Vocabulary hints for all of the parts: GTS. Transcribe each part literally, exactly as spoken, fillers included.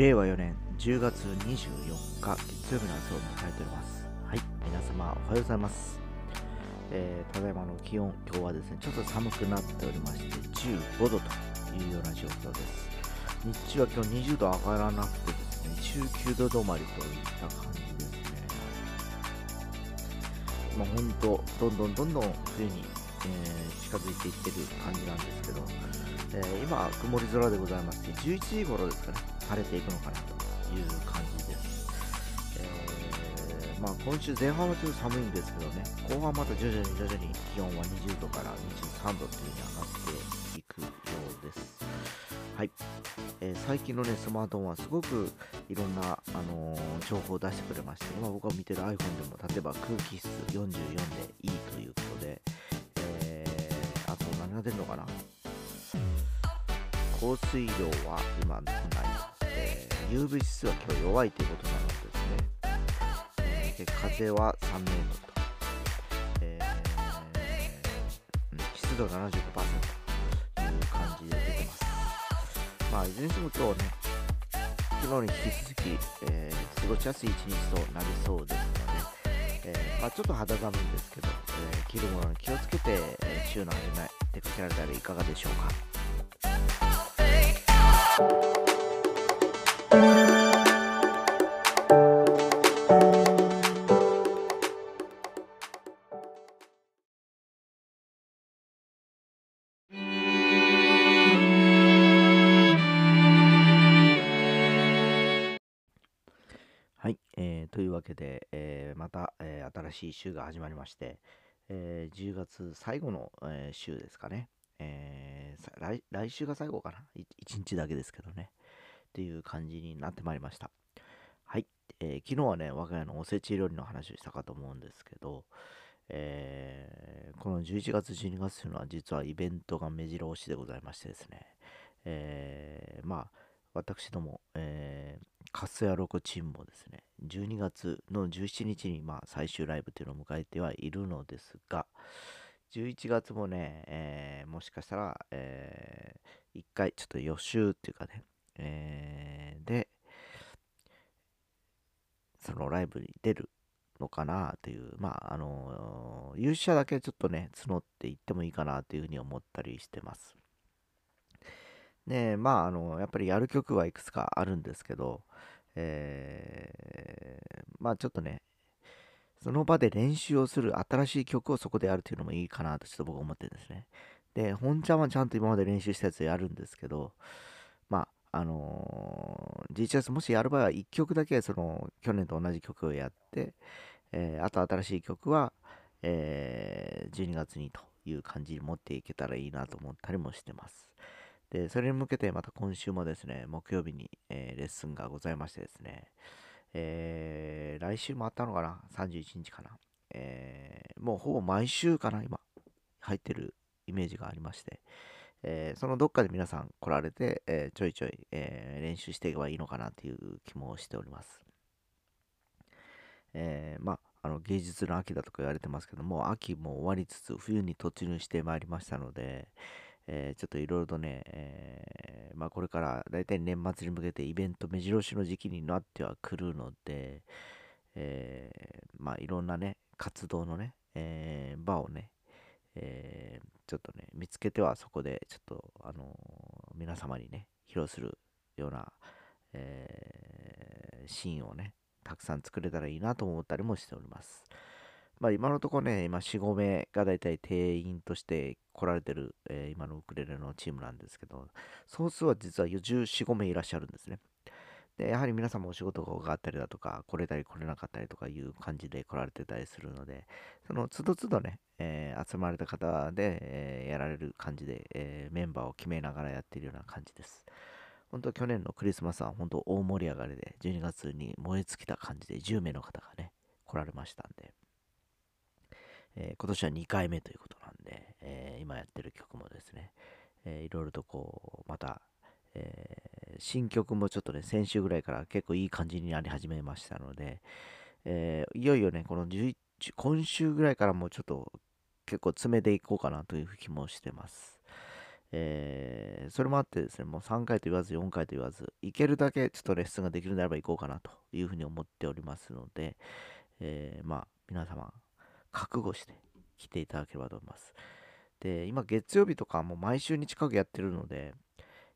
れいわよねんじゅうがつにじゅうよっか月曜日の朝を迎えております。はい、皆様おはようございます。えー、ただいまの気温、今日はですねちょっと寒くなっておりまして、じゅうごどというような状況です。日中は今日にじゅうど上がらなくてですね、じゅうきゅうど止まりといった感じですね。まあ本当どんどんどんどん冬に、えー、近づいていってる感じなんですけど、えー、今曇り空でございまして、じゅういちじ頃ですかね、晴れていくのかなという感じです。えー、まあ今週前半はちょっと寒いんですけどね、後半また徐々に徐々に気温はにじゅうどからにじゅうさんどという風に上がっていくようです。はい、えー、最近のねスマートフォンはすごくいろんな、あのー、情報を出してくれまして、今僕が見てる アイフォン でも例えば空気質よんじゅうよんでいいということで、えー、あと何が出るのかな、降水量は今少ない、えー、ユーブイ 指数は今日弱いということなのですね。で風はさんメートルと、えーうん、湿度 ななじゅうごパーセント という感じで出てます。まあ、いずれにしても今日ね、昨日に引き続き、えー、過ごしやすい一日となりそうですので、えーまあ、ちょっと肌寒いんですけど、えー、着るものに気をつけて、えー、週の始め出かけられたらいかがでしょうか。はい、えー、というわけで、えー、また、えー、新しい週が始まりまして、えー、じゅうがつ最後の、えー、週ですかね、えー来。来週が最後かな、いちにちだけですけどね。っていう感じになってまいりました。はい、えー、昨日はね、我が家のおせち料理の話をしたかと思うんですけど、えー、このじゅういちがつじゅうにがつというのは実はイベントが目白押しでございましてですね、えー、まあ、私ども、えーカスヤロコチームもですね、じゅうにがつのじゅうしちにちに、まあ、最終ライブというのを迎えてはいるのですが、じゅういちがつもね、えー、もしかしたら、えー、いっかいちょっと予習っていうかね、えー、でそのライブに出るのかなという、まああのー、有志者だけちょっとね募っていってもいいかなというふうに思ったりしてます。ね、まあ、あのやっぱりやる曲はいくつかあるんですけど、えー、まあちょっとねその場で練習をする、新しい曲をそこでやるというのもいいかなとちょっと僕は思ってるんですね。で本ちゃんはちゃんと今まで練習したやつをやるんですけど、まああのー、ジーティーエス もしやる場合はいっきょくだけその去年と同じ曲をやって、えー、あと新しい曲は、えー、じゅうにがつにという感じに持っていけたらいいなと思ったりもしてます。でそれに向けてまた今週もですね、木曜日に、えー、レッスンがございましてですね、えー、来週もあったのかな、さんじゅういちにちかな、えー、もうほぼ毎週かな、今入ってるイメージがありまして、えー、そのどっかで皆さん来られて、えー、ちょいちょい、えー、練習していけばいいのかなという気もしております。えー、まああの芸術の秋だとか言われてますけども、秋も終わりつつ冬に突入してまいりましたので、えー、ちょっといろいろとね、えーまあ、これからだいたい年末に向けてイベント目白押しの時期になってはくるので、えー、まあいろんなね活動のね、えー、場をね、えー、ちょっとね見つけてはそこでちょっと、あのー、皆様にね披露するような、えー、シーンをねたくさん作れたらいいなと思ったりもしております。まあ、今のところね、今よん、ごめいがだいたい定員として来られてる、えー、今のウクレレのチームなんですけど、総数は実はじゅうよん、ごめいいらっしゃるんですね。で、やはり皆さんもお仕事があったりだとか、来れたり来れなかったりとかいう感じで来られてたりするので、その都度都度ね、えー、集まれた方で、えー、やられる感じで、えー、メンバーを決めながらやっているような感じです。本当去年のクリスマスは本当大盛り上がりで、じゅうにがつに燃え尽きた感じでじゅうめいの方がね、来られましたんで。えー、今年はにかいめということなんで、えー、今やってる曲もですね、えー、いろいろとこうまた、えー、新曲もちょっとね先週ぐらいから結構いい感じになり始めましたので、えー、いよいよねこのじゅういち今週ぐらいからもうちょっと結構詰めていこうかなという気もしてます。えー、それもあってですね、もうさんかいと言わずよんかいと言わず、行けるだけちょっとレッスンができるのであれば行こうかなというふうに思っておりますので、えー、まあ皆様覚悟して来ていただければと思います。で、今月曜日とかもう毎週日間やってるので、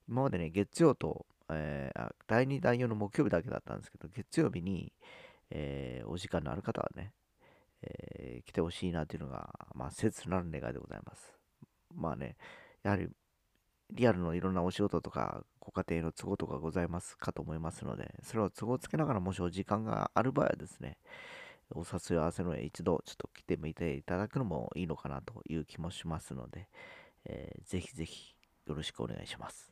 今までね、月曜と、えー、だいに、だいよんの木曜日だけだったんですけど、月曜日に、えー、お時間のある方はね、えー、来てほしいなというのが、まあ、切なる願いでございます。まあね、やはりリアルのいろんなお仕事とかご家庭の都合とかございますかと思いますので、それを都合つけながら、もしお時間がある場合はですね、お誘い合わせの一度ちょっと来てみていただくのもいいのかなという気もしますので、えー、ぜひぜひよろしくお願いします。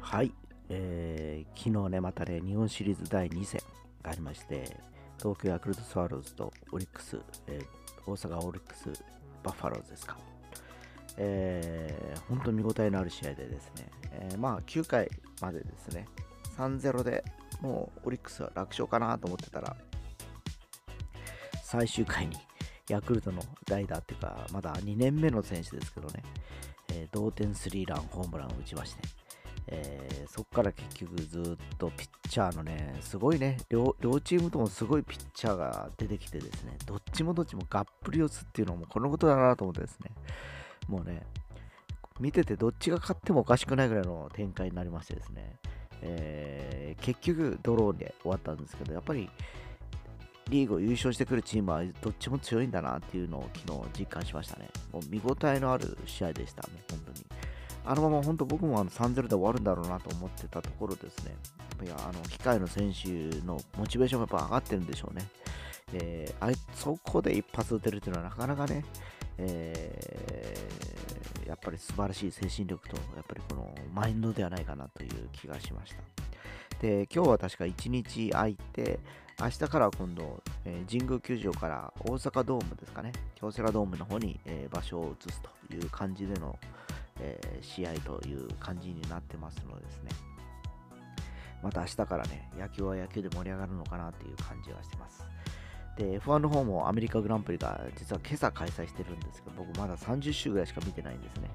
はい、えー、昨日ね、またね、日本シリーズだいに戦がありまして、東京ヤクルトスワローズとオリックス、えー、大阪オリックス、バッファローズですか。えー、本当に見応えのある試合でですね、えー、まあきゅうかいまでですね、さんたいゼロ でもうオリックスは楽勝かなと思ってたら、最終回にヤクルトの代打っていうか、まだにねんめの選手ですけどね、えー、同点スリーラン、ホームランを打ちまして、えー、そこから結局ずっとピッチャーのね、すごいね、両、両チームともすごいピッチャーが出てきてですね、どっちもどっちもがっぷり四つっていうのもこのことだなと思ってですね、もうね、見ててどっちが勝ってもおかしくないぐらいの展開になりましてですね、えー、結局ドローで終わったんですけど、やっぱりリーグを優勝してくるチームはどっちも強いんだなっていうのを昨日実感しましたね。もう見応えのある試合でしたね、本当に。あのまま本当僕もあの さんたいゼロ で終わるんだろうなと思ってたところですね、いや、あの機械の選手のモチベーションがやっぱ上がってるんでしょうね。えー、あいそこで一発打てるというのはなかなかね、えー、やっぱり素晴らしい精神力と、やっぱりこのマインドではないかなという気がしました。で、今日は確かいちにち空いて、明日からは今度、えー、神宮球場から大阪ドームですかね、京セラドームの方に、えー、場所を移すという感じでの、えー、試合という感じになってますのでですね、また明日からね、野球は野球で盛り上がるのかなという感じがしてます。で、エフワン の方もアメリカグランプリが実は今朝開催してるんですけど、僕まださんじゅっ週ぐらいしか見てないんですね。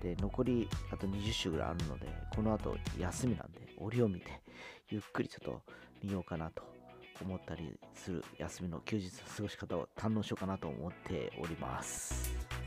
で、残りあとにじゅっ週ぐらいあるので、この後休みなんで折を見てゆっくりちょっと見ようかなと思ったりする休みの休日の過ごし方を堪能しようかなと思っております。